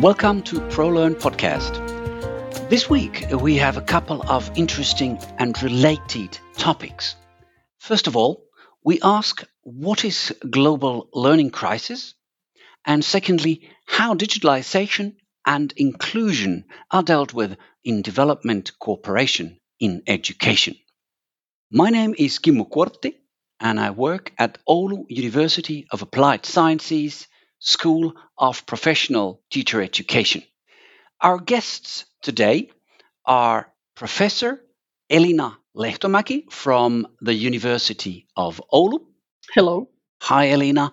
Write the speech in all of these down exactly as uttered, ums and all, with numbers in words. Welcome to ProLearn Podcast. This week we have a couple of interesting and related topics. First of all, we ask what is global learning crisis? And secondly, how digitalization and inclusion are dealt with in development cooperation in education. My name is Kimmo Kuortti and I work at Oulu University of Applied Sciences, School of Professional Teacher Education. Our guests today are Professor Elina Lehtomäki from the University of Oulu. Hello. Hi, Elina.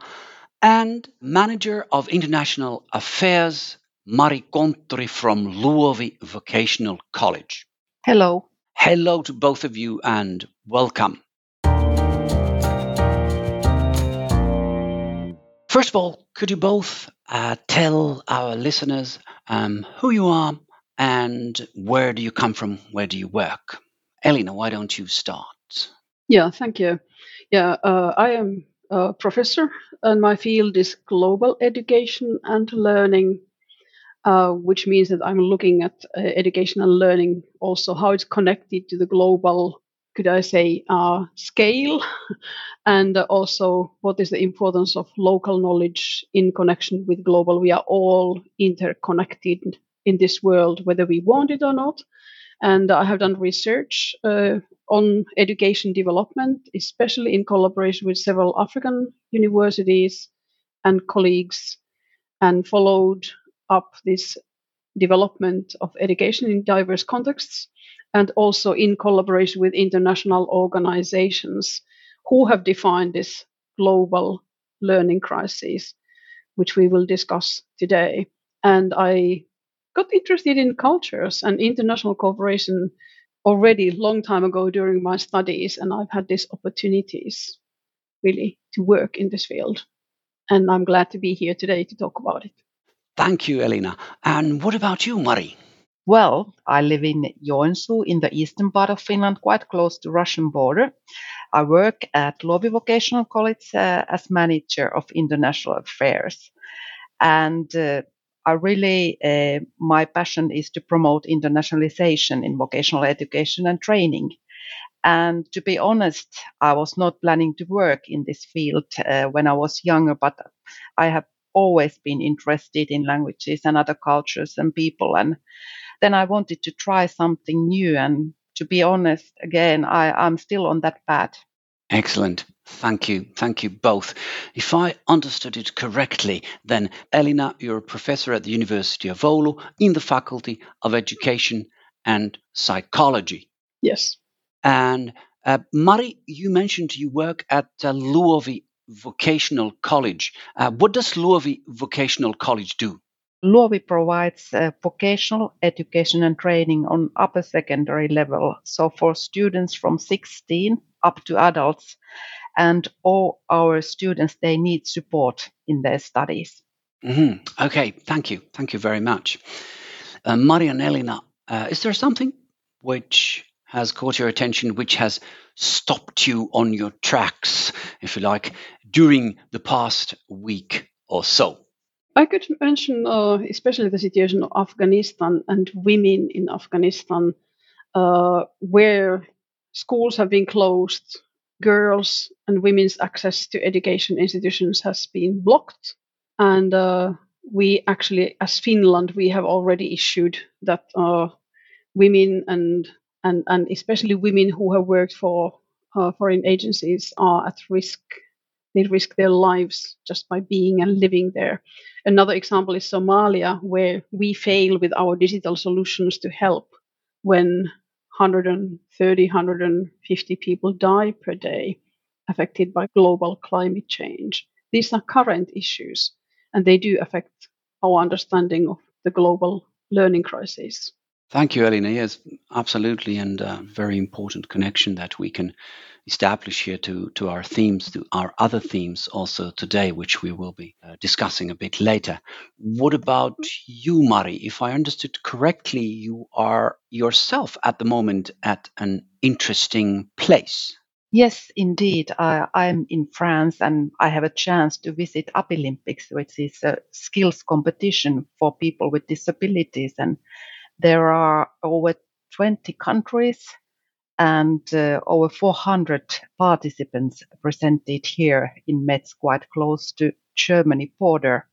And Manager of International Affairs, Mari Kontturi from Luovi Vocational College. Hello. Hello to both of you and welcome. First of all, could you both uh, tell our listeners um, who you are and where do you come from, where do you work? Elina, why don't you start? Yeah, thank you. Yeah, uh, I am a professor and my field is global education and learning, uh, which means that I'm looking at uh, education and learning, also how it's connected to the global, could I say, uh, scale, and also what is the importance of local knowledge in connection with global. We are all interconnected in this world, whether we want it or not. And I have done research uh, on education development, especially in collaboration with several African universities and colleagues, and followed up this development of education in diverse contexts, and also in collaboration with international organizations who have defined this global learning crisis, which we will discuss today. And I got interested in cultures and international cooperation already a long time ago during my studies, and I've had these opportunities really to work in this field. And I'm glad to be here today to talk about it. Thank you, Elina. And what about you, Mari? Well, I live in Joensuu in the eastern part of Finland, quite close to Russian border. I work at Luovi Vocational College uh, as manager of international affairs. And uh, I really, uh, my passion is to promote internationalization in vocational education and training. And to be honest, I was not planning to work in this field uh, when I was younger, but I have always been interested in languages and other cultures and people, and then I wanted to try something new, and to be honest, again, I, I'm still on that path. Excellent. Thank you. Thank you both. If I understood it correctly, then Elina, you're a professor at the University of Oulu in the Faculty of Education and Psychology. Yes. And uh, Mari, you mentioned you work at uh, Luovi Vocational College. Uh, what does Luovi Vocational College do? Luovi provides uh, vocational education and training on upper secondary level, so for students from sixteen up to adults, and all our students, they need support in their studies. Mm-hmm. Okay, thank you. Thank you very much. Uh, Mari and Elina, uh, is there something which has caught your attention, which has stopped you on your tracks, if you like, during the past week or so? I could mention uh, especially the situation of Afghanistan and women in Afghanistan, uh, where schools have been closed, girls and women's access to education institutions has been blocked, and uh, we actually, as Finland, we have already issued that uh, women and And, and especially women who have worked for uh, foreign agencies are at risk. They risk their lives just by being and living there. Another example is Somalia, where we fail with our digital solutions to help when one hundred thirty, one hundred fifty people die per day affected by global climate change. These are current issues, and they do affect our understanding of the global learning crisis. Thank you, Elina. Yes, absolutely, and a very important connection that we can establish here to, to our themes, to our other themes also today, which we will be uh, discussing a bit later. What about you, Mari? If I understood correctly, you are yourself at the moment at an interesting place. Yes, indeed. Uh, I'm in France and I have a chance to visit Abilympics, which is a skills competition for people with disabilities. And there are over twenty countries and uh, over four hundred participants presented here in Metz, quite close to Germany border.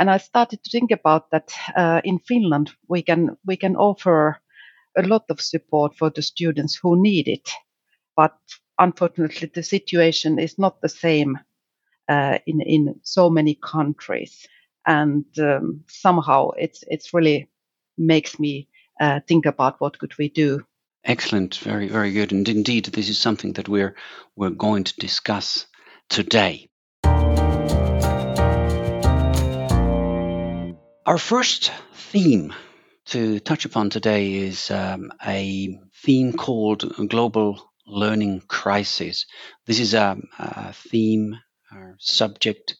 And I started to think about that uh, in Finland, we can we can offer a lot of support for the students who need it. But unfortunately, the situation is not the same uh, in in so many countries, and um, somehow it's it's really makes me uh, think about what could we do. Excellent, very very good, and indeed, this is something that we're we're going to discuss today. Our first theme to touch upon today is um, a theme called global learning crisis. This is a, a theme or subject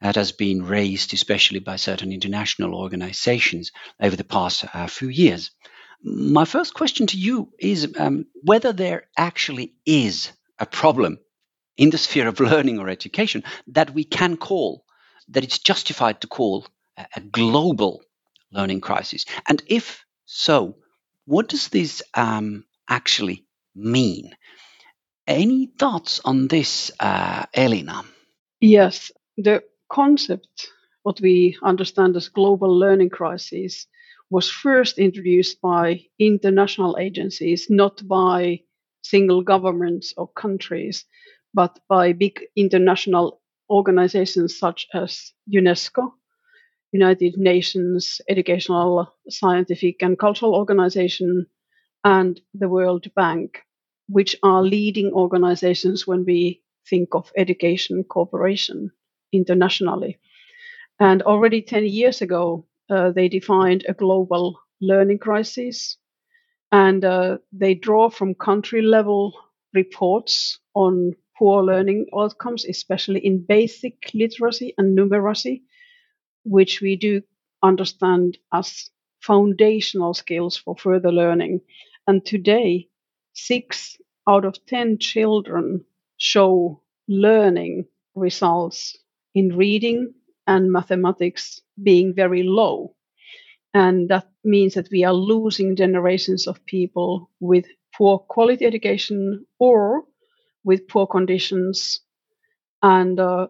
that has been raised especially by certain international organizations over the past uh, few years. My first question to you is um, whether there actually is a problem in the sphere of learning or education that we can call, that it's justified to call a, a global learning crisis. And if so, what does this um, actually mean? Any thoughts on this, uh, Elina? Yes, the concept, what we understand as global learning crisis, was first introduced by international agencies, not by single governments or countries, but by big international organizations such as UNESCO, United Nations Educational, Scientific and Cultural Organization, and the World Bank, which are leading organizations when we think of education cooperation internationally. And already ten years ago, uh, they defined a global learning crisis, and uh, they draw from country-level reports on poor learning outcomes, especially in basic literacy and numeracy, which we do understand as foundational skills for further learning. And today, six out of ten children show learning results in reading and mathematics being very low. And that means that we are losing generations of people with poor quality education or with poor conditions. And uh,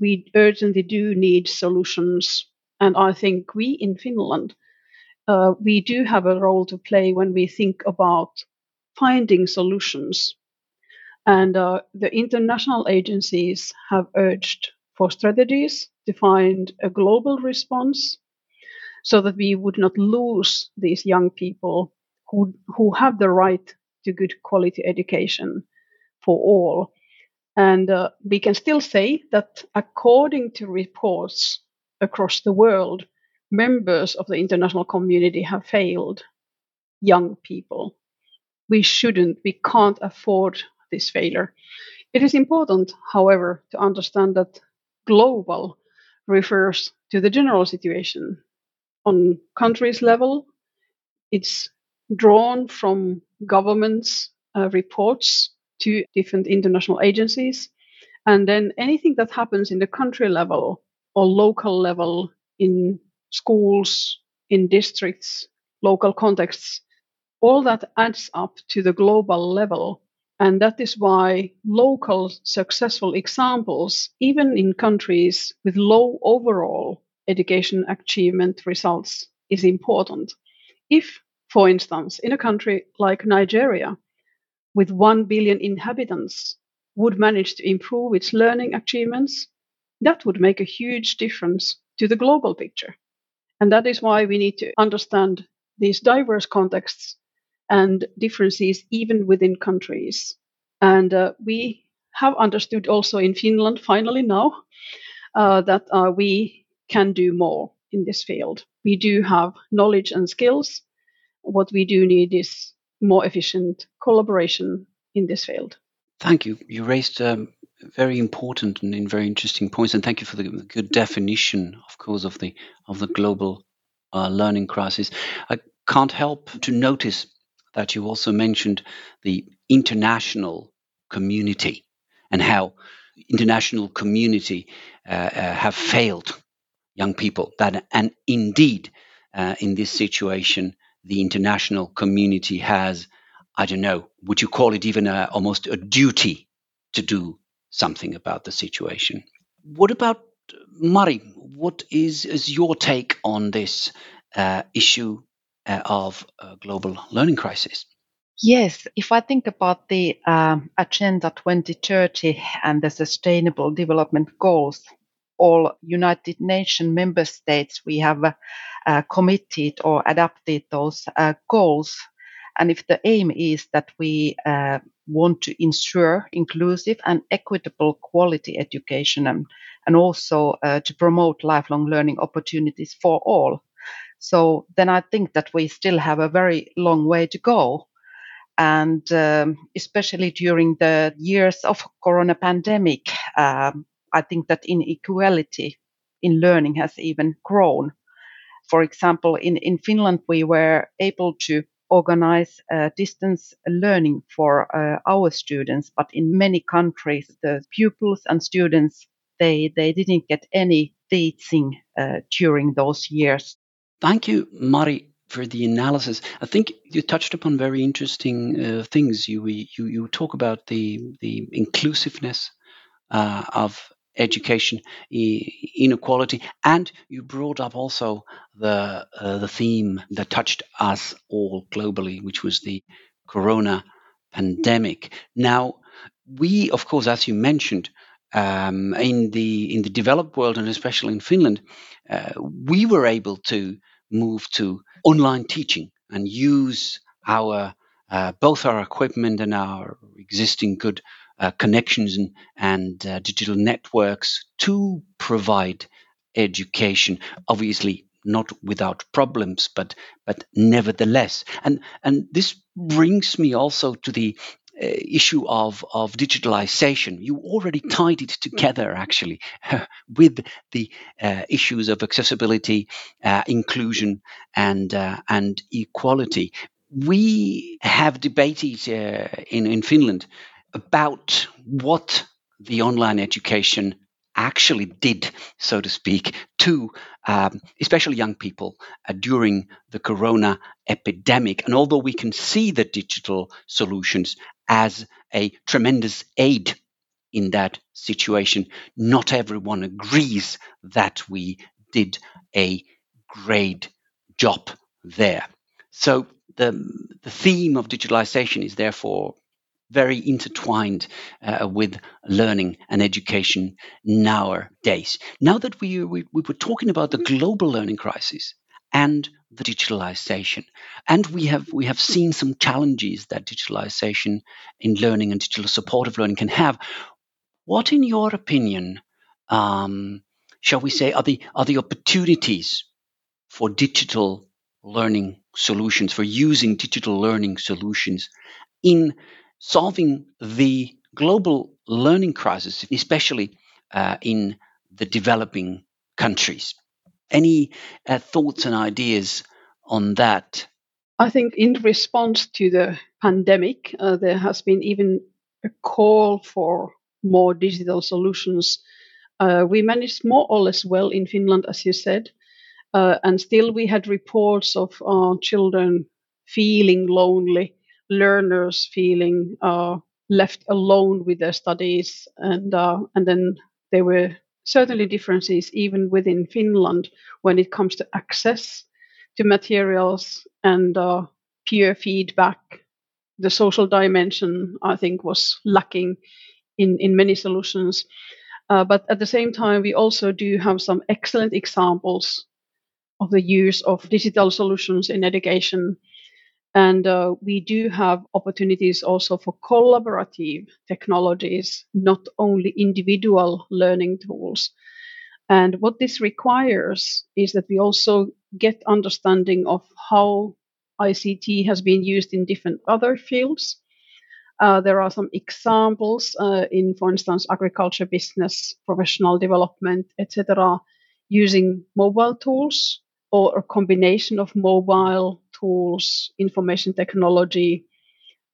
we urgently do need solutions. And I think we in Finland Uh, we do have a role to play when we think about finding solutions. And uh, the international agencies have urged for strategies to find a global response so that we would not lose these young people who, who have the right to good quality education for all. And uh, we can still say that according to reports across the world, members of the international community have failed young people. We shouldn't, we can't afford this failure. It is important, however, to understand that global refers to the general situation. On countries level, it's drawn from governments' uh, reports to different international agencies. And then anything that happens in the country level or local level in schools, in districts, local contexts, all that adds up to the global level. And that is why local successful examples, even in countries with low overall education achievement results, is important. If, for instance, in a country like Nigeria, with one billion inhabitants, would manage to improve its learning achievements, that would make a huge difference to the global picture. And that is why we need to understand these diverse contexts and differences even within countries. And uh, we have understood also in Finland, finally now, uh, that uh, we can do more in this field. We do have knowledge and skills. What we do need is more efficient collaboration in this field. Thank you. You raised um, very important and in very interesting points, and thank you for the good definition, of course, of the of the global uh, learning crisis. I can't help to notice that you also mentioned the international community and how international community uh, uh, have failed young people. That and indeed, uh, in this situation, the international community has, I don't know, would you call it even a, almost a duty to do something about the situation? What about Mari? What is, is your take on this uh, issue uh, of uh, global learning crisis? Yes, if I think about the uh, Agenda twenty thirty and the Sustainable Development Goals, all United Nations member states, we have uh, uh, committed or adopted those uh, goals. And if the aim is that we uh, want to ensure inclusive and equitable quality education and, and also uh, to promote lifelong learning opportunities for all, so then I think that we still have a very long way to go. And um, especially during the years of Corona pandemic, um, I think that inequality in learning has even grown. For example, in, in Finland, we were able to organize uh, distance learning for uh, our students, but in many countries, the pupils and students, they, they didn't get any teaching uh, during those years. Thank you, Mari, for the analysis. I think you touched upon very interesting uh, things. You, you you talk about the the inclusiveness uh, of education, e- inequality, and you brought up also the uh, the theme that touched us all globally, which was the Corona pandemic. Now, we, of course, as you mentioned, um, in the in the developed world and especially in Finland, uh, we were able to move to online teaching and use our uh, both our equipment and our existing good uh, connections and, and uh, digital networks to provide education. Obviously, not without problems, but but nevertheless. And and this brings me also to the uh, issue of of digitalization. You already tied it together actually with the uh, issues of accessibility, uh, inclusion, and uh, and equality. We have debated uh, in in Finland about what the online education actually did, so to speak, to um, especially young people uh, during the Corona epidemic. And although we can see the digital solutions as a tremendous aid in that situation, not everyone agrees that we did a great job there. So the, the theme of digitalization is therefore very intertwined uh, with learning and education nowadays. Now that we, we we were talking about the global learning crisis and the digitalization, and we have we have seen some challenges that digitalization in learning and digital support of learning can have. What, in your opinion, um, shall we say, are the are the opportunities for digital learning solutions, for using digital learning solutions in solving the global learning crisis, especially uh, in the developing countries? Any uh, thoughts and ideas on that? I think in response to the pandemic, uh, there has been even a call for more digital solutions. Uh, we managed more or less well in Finland, as you said, uh, and still we had reports of uh, children feeling lonely, learners feeling uh, left alone with their studies, and uh, and then there were certainly differences even within Finland when it comes to access to materials and uh, peer feedback. The social dimension, I think, was lacking in, in many solutions. Uh, but at the same time, we also do have some excellent examples of the use of digital solutions in education. And uh, we do have opportunities also for collaborative technologies, not only individual learning tools. And what this requires is that we also get understanding of how I C T has been used in different other fields. Uh, there are some examples uh, in, for instance, agriculture, business, professional development, et cetera, using mobile tools or a combination of mobile tools, information technology,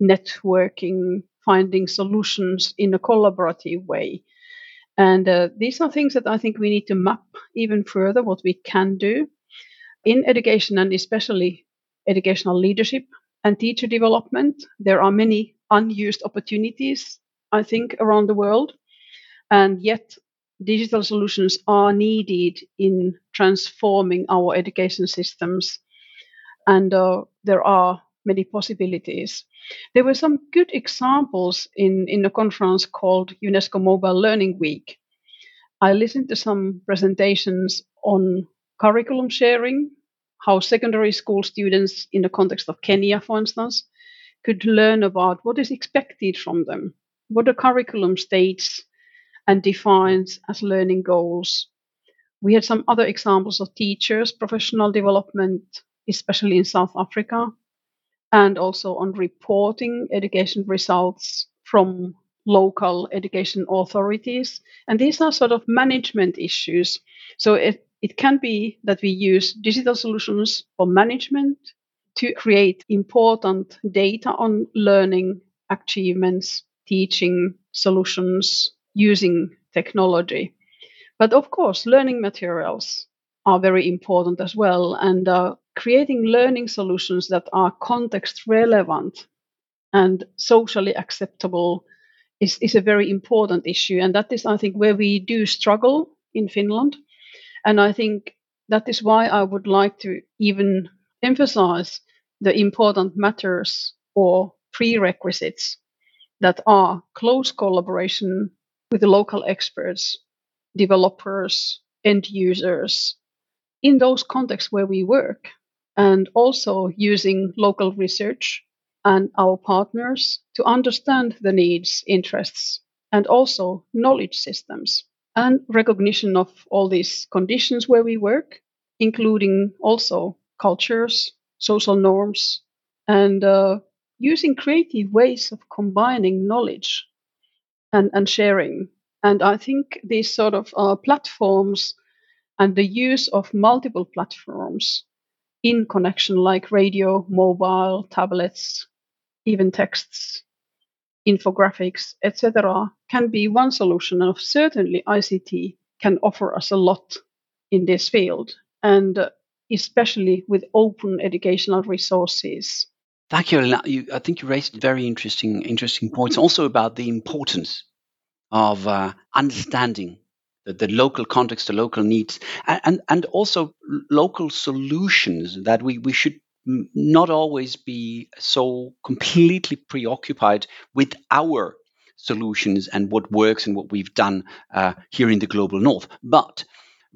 networking, finding solutions in a collaborative way. And uh, these are things that I think we need to map even further what we can do in education, and especially educational leadership and teacher development. There are many unused opportunities, I think, around the world. And yet digital solutions are needed in transforming our education systems. And uh, there are many possibilities. There were some good examples in, in a conference called UNESCO Mobile Learning Week. I listened to some presentations on curriculum sharing, how secondary school students in the context of Kenya, for instance, could learn about what is expected from them, what the curriculum states and defines as learning goals. We had some other examples of teachers' professional development, especially in South Africa, and also on reporting education results from local education authorities. And these are sort of management issues. So it, it can be that we use digital solutions for management to create important data on learning, achievements, teaching solutions using technology. But of course, learning materials are very important as well. And uh, creating learning solutions that are context relevant and socially acceptable is, is a very important issue. And that is, I think, where we do struggle in Finland. And I think that is why I would like to even emphasize the important matters or prerequisites that are close collaboration with the local experts, developers, end users, in those contexts where we work. And also using local research and our partners to understand the needs, interests, and also knowledge systems, and recognition of all these conditions where we work, including also cultures, social norms, and uh, using creative ways of combining knowledge and, and sharing. And I think these sort of uh, platforms and the use of multiple platforms in connection, like radio, mobile, tablets, even texts, infographics, et cetera, can be one solution. And certainly I C T can offer us a lot in this field, and especially with open educational resources. Thank you, Elina. You, I think you raised very interesting, interesting points also about the importance of uh, understanding the local context, the local needs, and, and also local solutions, that we, we should not always be so completely preoccupied with our solutions and what works and what we've done uh, here in the global north, but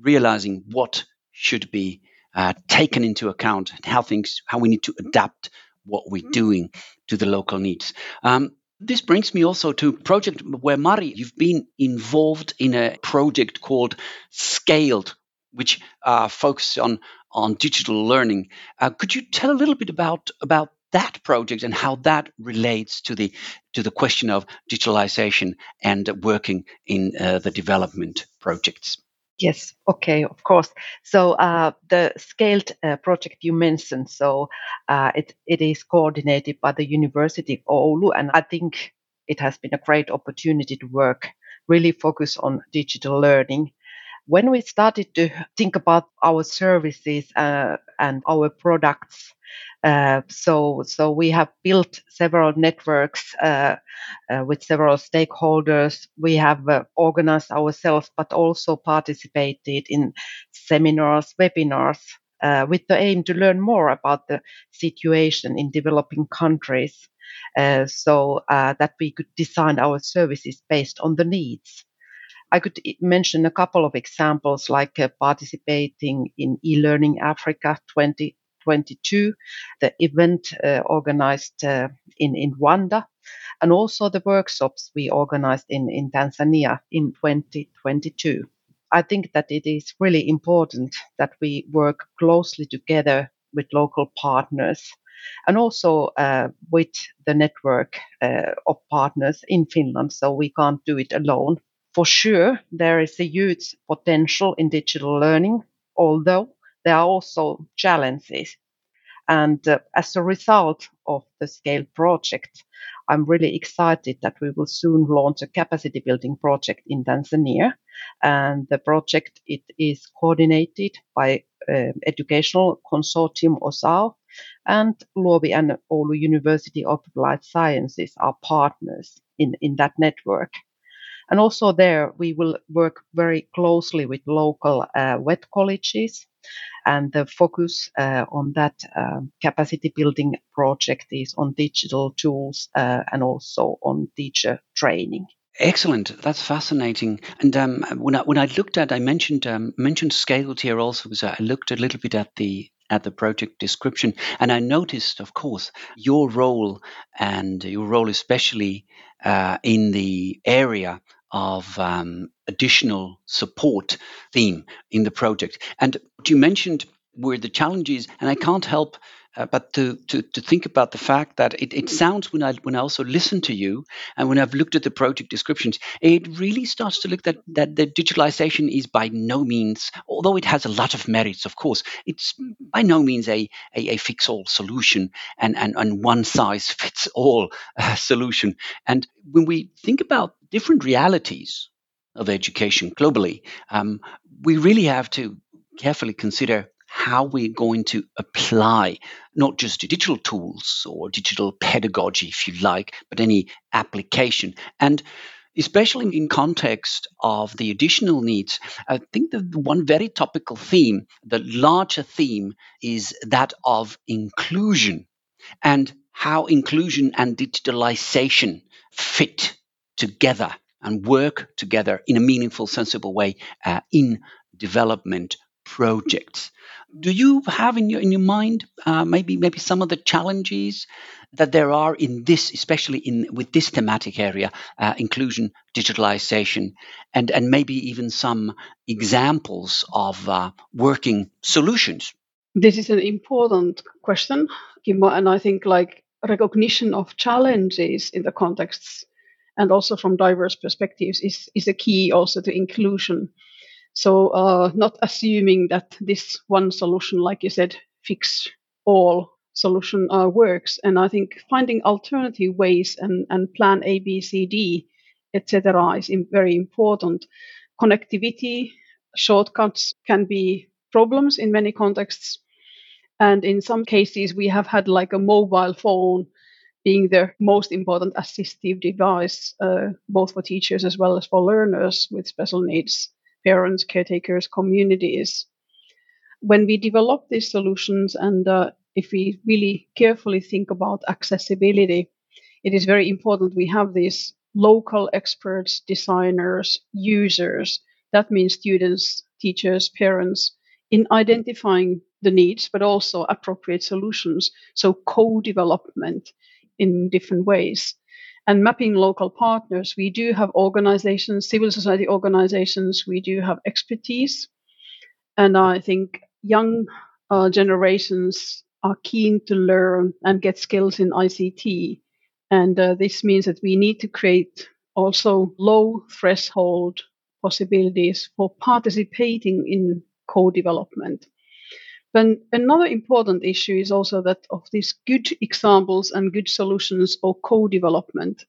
realizing what should be uh, taken into account, and how things, how we need to adapt what we're doing to the local needs. Um, This brings me also to a project where, Mari, you've been involved in a project called ScalED, which uh, focuses on, on digital learning. Uh, could you tell a little bit about, about that project and how that relates to the to the question of digitalization and working in uh, the development projects? Yes, okay, of course. So uh, the ScalED uh, project you mentioned, so uh, it, it is coordinated by the University of Oulu, and I think it has been a great opportunity to work, really focus on digital learning. When we started to think about our services uh, and our products, uh, so so we have built several networks uh, uh, with several stakeholders. We have uh, organized ourselves, but also participated in seminars, webinars, uh, with the aim to learn more about the situation in developing countries, uh, so uh, that we could design our services based on the needs. I could mention a couple of examples, like uh, participating in eLearning Africa twenty twenty-two, the event uh, organized uh, in, in Rwanda, and also the workshops we organized in, in Tanzania in twenty twenty-two. I think that it is really important that we work closely together with local partners, and also uh, with the network uh, of partners in Finland, so we can't do it alone. For sure, there is a huge potential in digital learning, although there are also challenges. And uh, as a result of the ScalED project, I'm really excited that we will soon launch a capacity building project in Tanzania. And the project, it is coordinated by uh, Educational Consortium O S A O, and Luovi and Oulu University of Applied Sciences are partners in, in that network. And also there we will work very closely with local uh, wet colleges, and the focus uh, on that uh, capacity building project is on digital tools uh, and also on teacher training. Excellent. That's fascinating. And um, when I when I looked at, I mentioned um, mentioned ScalED here also, because I looked a little bit at the at the project description, and I noticed, of course, your role and your role especially uh, in the area of um, additional support theme in the project. And what you mentioned were the challenges, and I can't help Uh, but to, to, to think about the fact that it, it sounds, when I when I also listen to you and when I've looked at the project descriptions, it really starts to look that, that the digitalization is by no means, although it has a lot of merits, of course, it's by no means a, a, a fix-all solution and, and, and one-size-fits-all uh, solution. And when we think about different realities of education globally, um, we really have to carefully consider how we're going to apply not just digital tools or digital pedagogy, if you like, but any application. And especially in context of the additional needs, I think the one very topical theme, the larger theme, is that of inclusion and how inclusion and digitalization fit together and work together in a meaningful, sensible way uh, in development projects. Do you have in your in your mind uh, maybe maybe some of the challenges that there are in this, especially in with this thematic area, uh, inclusion, digitalization, and and maybe even some examples of uh, working solutions? This is an important question, Kimmo, and I think like recognition of challenges in the contexts and also from diverse perspectives is is a key also to inclusion. So uh, not assuming that this one solution, like you said, fix all solution uh, works. And I think finding alternative ways and, and plan A, B, C, D, et cetera is very important. Connectivity shortcuts can be problems in many contexts. And in some cases, we have had like a mobile phone being the most important assistive device, uh, both for teachers as well as for learners with special needs, parents, caretakers, communities. When we develop these solutions and uh, if we really carefully think about accessibility, it is very important we have these local experts, designers, users, that means students, teachers, parents, in identifying the needs, but also appropriate solutions. So co-development in different ways. And mapping local partners, we do have organizations, civil society organizations, we do have expertise. And I think young uh, generations are keen to learn and get skills in I C T. And uh, this means that we need to create also low threshold possibilities for participating in co-development. But another important issue is also that of these good examples and good solutions or co-development,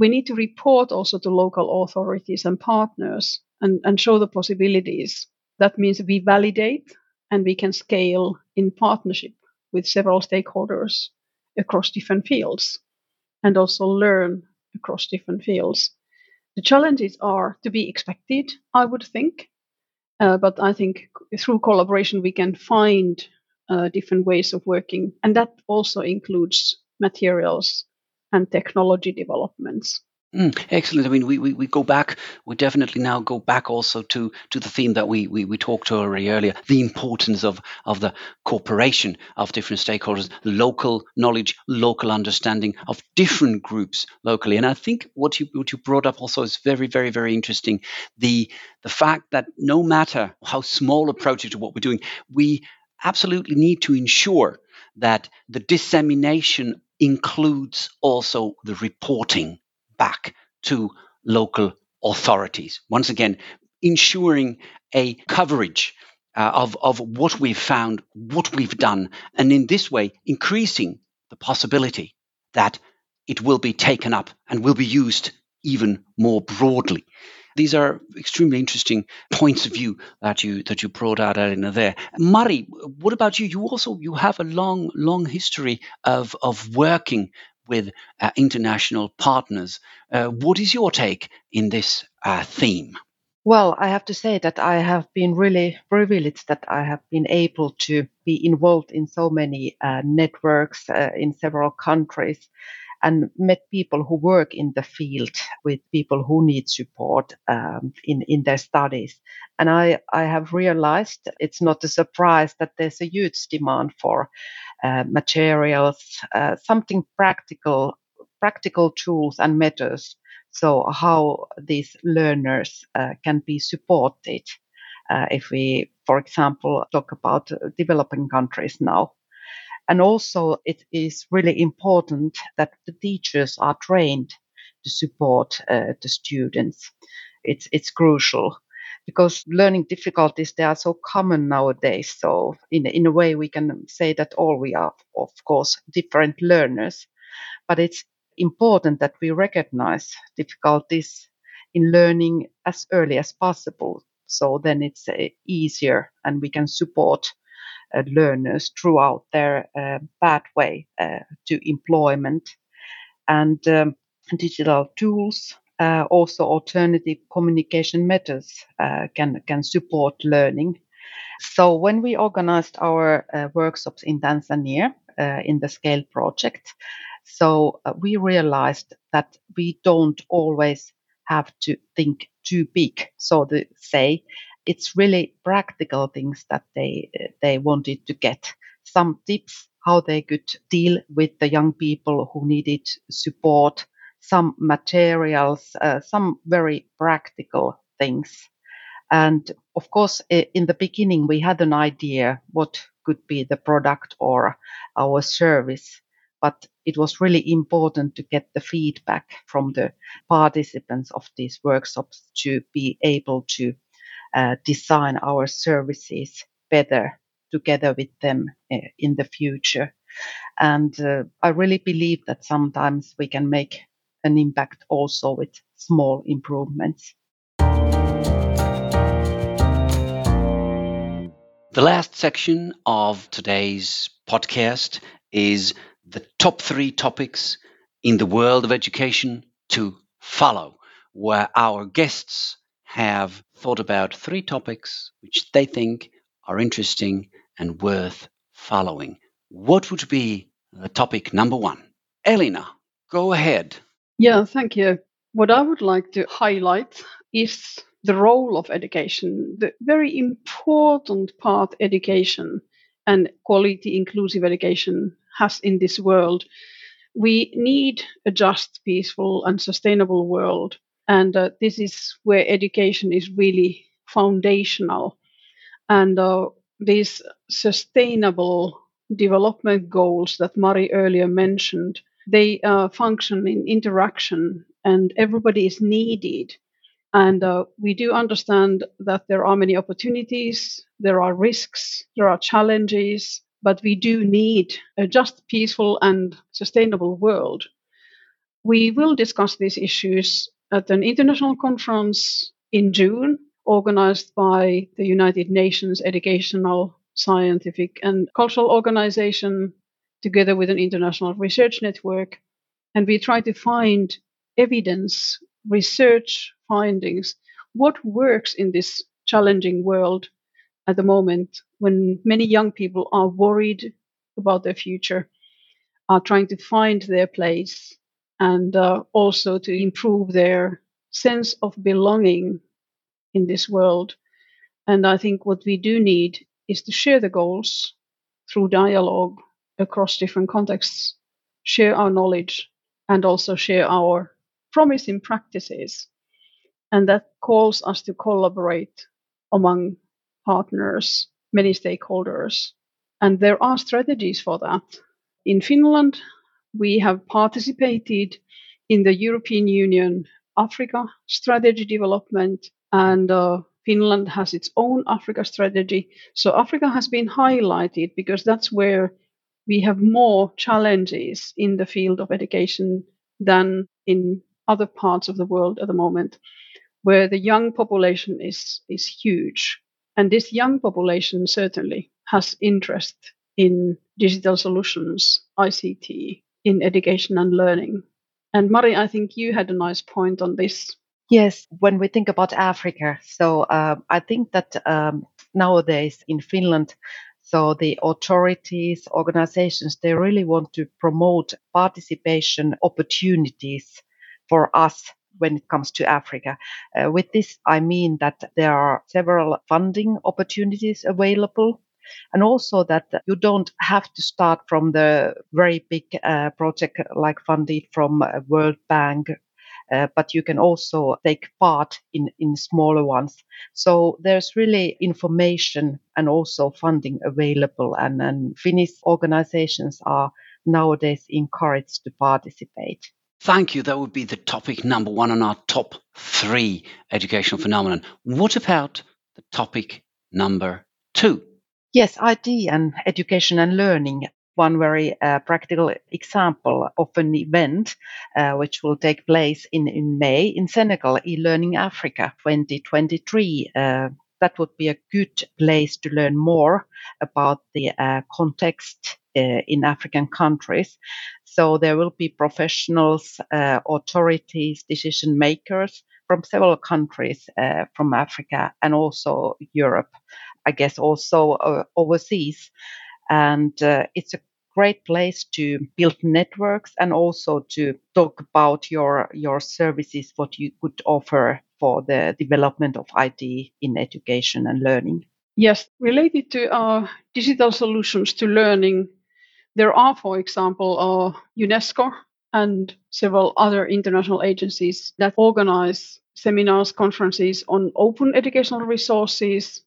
we need to report also to local authorities and partners and, and show the possibilities. That means we validate and we can scale in partnership with several stakeholders across different fields and also learn across different fields. The challenges are to be expected, I would think. Uh, but I think through collaboration, we can find uh, different ways of working. And that also includes materials and technology developments. Mm, excellent. I mean, we, we, we go back, we definitely now go back also to, to the theme that we, we, we talked to already earlier, the importance of, of the cooperation of different stakeholders, local knowledge, local understanding of different groups locally. And I think what you what you brought up also is very, very, very interesting. The the fact that no matter how small a project or what we're doing, we absolutely need to ensure that the dissemination includes also the reporting back to local authorities. Once again, ensuring a coverage uh, of, of what we've found, what we've done, and in this way, increasing the possibility that it will be taken up and will be used even more broadly. These are extremely interesting points of view that you that you brought out, Elina, there. Mari, what about you? You also you have a long, long history of of working with uh, international partners. Uh, what is your take in this uh, theme? Well, I have to say that I have been really privileged that I have been able to be involved in so many uh, networks uh, in several countries, and met people who work in the field with people who need support um, in, in their studies. And I, I have realized it's not a surprise that there's a huge demand for uh, materials, uh, something practical, practical tools and methods. So how these learners uh, can be supported uh, if we, for example, talk about developing countries now. And also, it is really important that the teachers are trained to support uh, the students. It's it's crucial because learning difficulties, they are so common nowadays. So in in a way, we can say that all we are, of course, different learners. But it's important that we recognize difficulties in learning as early as possible. So then it's uh, easier and we can support Uh, learners throughout their uh, pathway uh, to employment. And um, digital tools, uh, also alternative communication methods uh, can, can support learning. So when we organized our uh, workshops in Tanzania uh, in the ScalED project, so uh, we realized that we don't always have to think too big, so to say. It's really practical things that they they wanted to get. Some tips how they could deal with the young people who needed support, some materials, uh, some very practical things. And of course, in the beginning, we had an idea what could be the product or our service, but it was really important to get the feedback from the participants of these workshops to be able to Uh, design our services better together with them uh, in the future. And uh, I really believe that sometimes we can make an impact also with small improvements. The last section of today's podcast is the top three topics in the world of education to follow, where our guests have thought about three topics which they think are interesting and worth following. What would be the topic number one? Elina, go ahead. Yeah, thank you. What I would like to highlight is the role of education, the very important part education and quality inclusive education has in this world. We need a just, peaceful and sustainable world. And uh, this is where education is really foundational. And uh, these sustainable development goals that Mari earlier mentioned, they uh, function in interaction and everybody is needed. And uh, we do understand that there are many opportunities, there are risks, there are challenges, but we do need a just, peaceful and sustainable world. We will discuss these issues at an international conference in June, organized by the United Nations Educational, Scientific and Cultural Organization, together with an international research network. And we try to find evidence, research findings, what works in this challenging world at the moment when many young people are worried about their future, are trying to find their place, and uh, also to improve their sense of belonging in this world. And I think what we do need is to share the goals through dialogue across different contexts, share our knowledge, and also share our promising practices. And that calls us to collaborate among partners, many stakeholders. And there are strategies for that. In Finland, we have participated in the European Union Africa strategy development, and uh, Finland has its own Africa strategy. So Africa has been highlighted because that's where we have more challenges in the field of education than in other parts of the world at the moment, where the young population is is huge. And this young population certainly has interest in digital solutions, I C T, in education and learning. And Mari, I think you had a nice point on this. Yes, when we think about Africa, so uh, I think that um, nowadays in Finland, so the authorities, organizations, they really want to promote participation opportunities for us when it comes to Africa. Uh, with this, I mean that there are several funding opportunities available. And also that you don't have to start from the very big uh, project like funded from World Bank, uh, but you can also take part in, in smaller ones. So there's really information and also funding available. And, and Finnish organizations are nowadays encouraged to participate. Thank you. That would be the topic number one on our top three educational phenomenon. What about the topic number two? Yes, I T and education and learning. One very uh, practical example of an event uh, which will take place in, in May in Senegal, eLearning Africa twenty twenty-three. Uh, that would be a good place to learn more about the uh, context uh, in African countries. So there will be professionals, uh, authorities, decision makers from several countries uh, from Africa and also Europe. I guess also uh, overseas. And uh, it's a great place to build networks and also to talk about your your services, what you could offer for the development of I T in education and learning. Yes, related to our digital solutions to learning, there are, for example, our UNESCO and several other international agencies that organize seminars, conferences on open educational resources.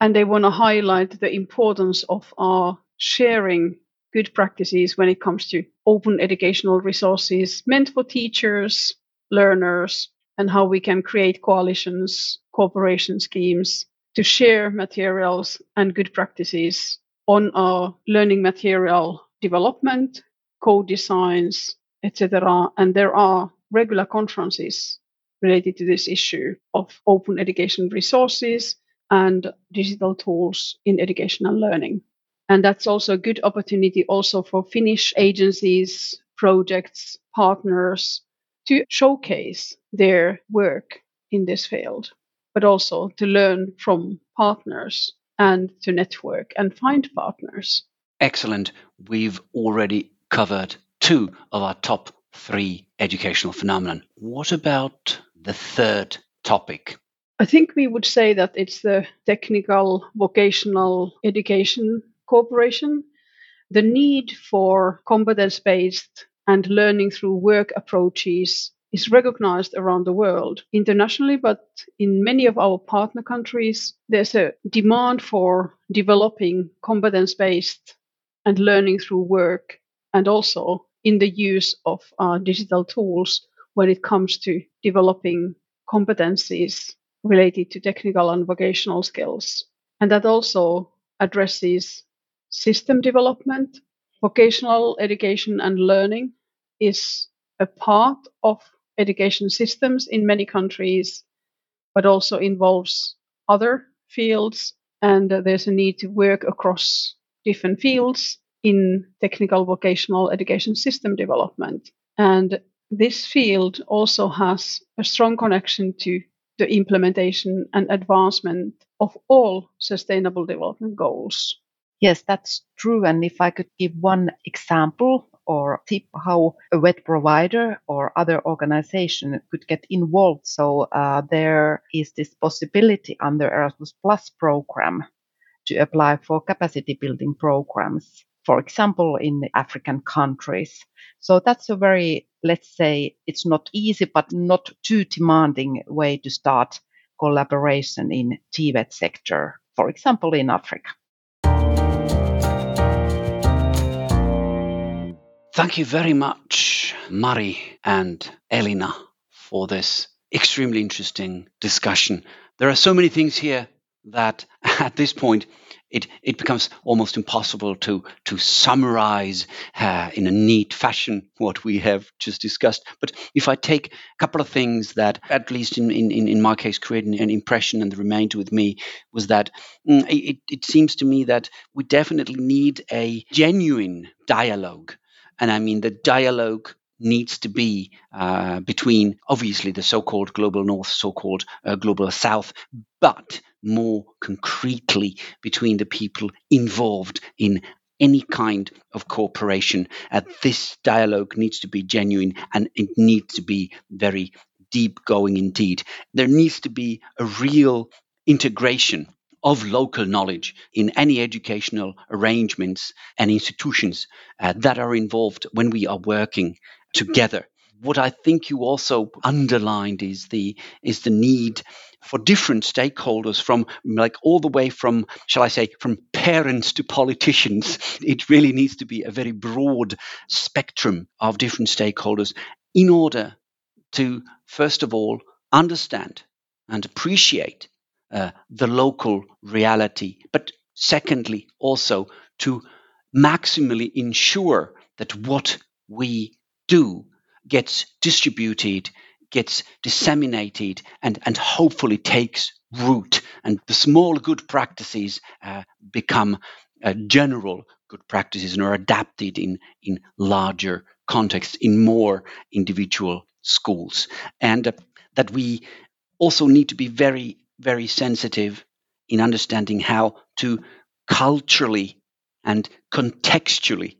And they want to highlight the importance of our sharing good practices when it comes to open educational resources meant for teachers, learners, and how we can create coalitions, cooperation schemes to share materials and good practices on our learning material development, co-designs, et cetera. And there are regular conferences related to this issue of open education resources and digital tools in education and learning. And that's also a good opportunity also for Finnish agencies, projects, partners to showcase their work in this field, but also to learn from partners and to network and find partners. Excellent. We've already covered two of our top three educational phenomena. What about the third topic? I think we would say that it's the technical vocational education cooperation. The need for competence-based and learning through work approaches is recognized around the world internationally, but in many of our partner countries, there's a demand for developing competence-based and learning through work, and also in the use of uh, digital tools when it comes to developing competencies related to technical and vocational skills. And that also addresses system development. Vocational education and learning is a part of education systems in many countries, but also involves other fields. And there's a need to work across different fields in technical vocational education system development. And this field also has a strong connection to the implementation and advancement of all sustainable development goals. Yes, that's true. And if I could give one example or tip how a web provider or other organization could get involved. So uh, there is this possibility under Erasmus Plus program to apply for capacity building programs, for example, in African countries. So that's a very, let's say, it's not easy, but not too demanding way to start collaboration in T VET sector, for example, in Africa. Thank you very much, Mari and Elina, for this extremely interesting discussion. There are so many things here that at this point It it becomes almost impossible to to summarize uh, in a neat fashion what we have just discussed. But if I take a couple of things that, at least in, in, in my case, created an impression and remained with me, was that mm, it, it seems to me that we definitely need a genuine dialogue. And I mean, the dialogue needs to be uh, between, obviously, the so-called global north, so-called uh, global south, but more concretely between the people involved in any kind of cooperation. And this dialogue needs to be genuine, and it needs to be very deep going indeed. There needs to be a real integration of local knowledge in any educational arrangements and institutions uh, that are involved when we are working together. What I think you also underlined is the is the need for different stakeholders, from like all the way from, shall I say, from parents to politicians. It really needs to be a very broad spectrum of different stakeholders in order to, first of all, understand and appreciate Uh, the local reality, but secondly, also to maximally ensure that what we do gets distributed, gets disseminated, and, and hopefully takes root. And the small good practices uh, become uh, general good practices and are adapted in, in larger contexts, in more individual schools. And uh, that we also need to be very very sensitive in understanding how to culturally and contextually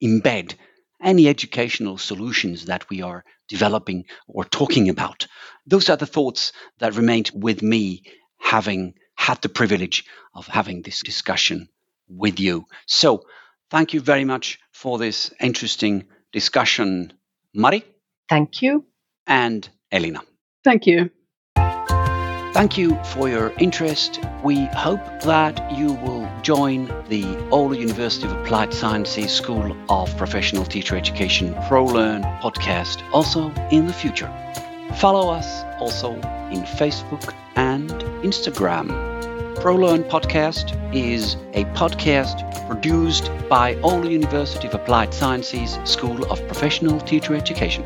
embed any educational solutions that we are developing or talking about. Those are the thoughts that remained with me, having had the privilege of having this discussion with you. So thank you very much for this interesting discussion, Mari. Thank you. And Elina. Thank you. Thank you for your interest. We hope that you will join the Oulu University of Applied Sciences School of Professional Teacher Education ProLearn podcast also in the future. Follow us also in Facebook and Instagram. ProLearn podcast is a podcast produced by Oulu University of Applied Sciences School of Professional Teacher Education.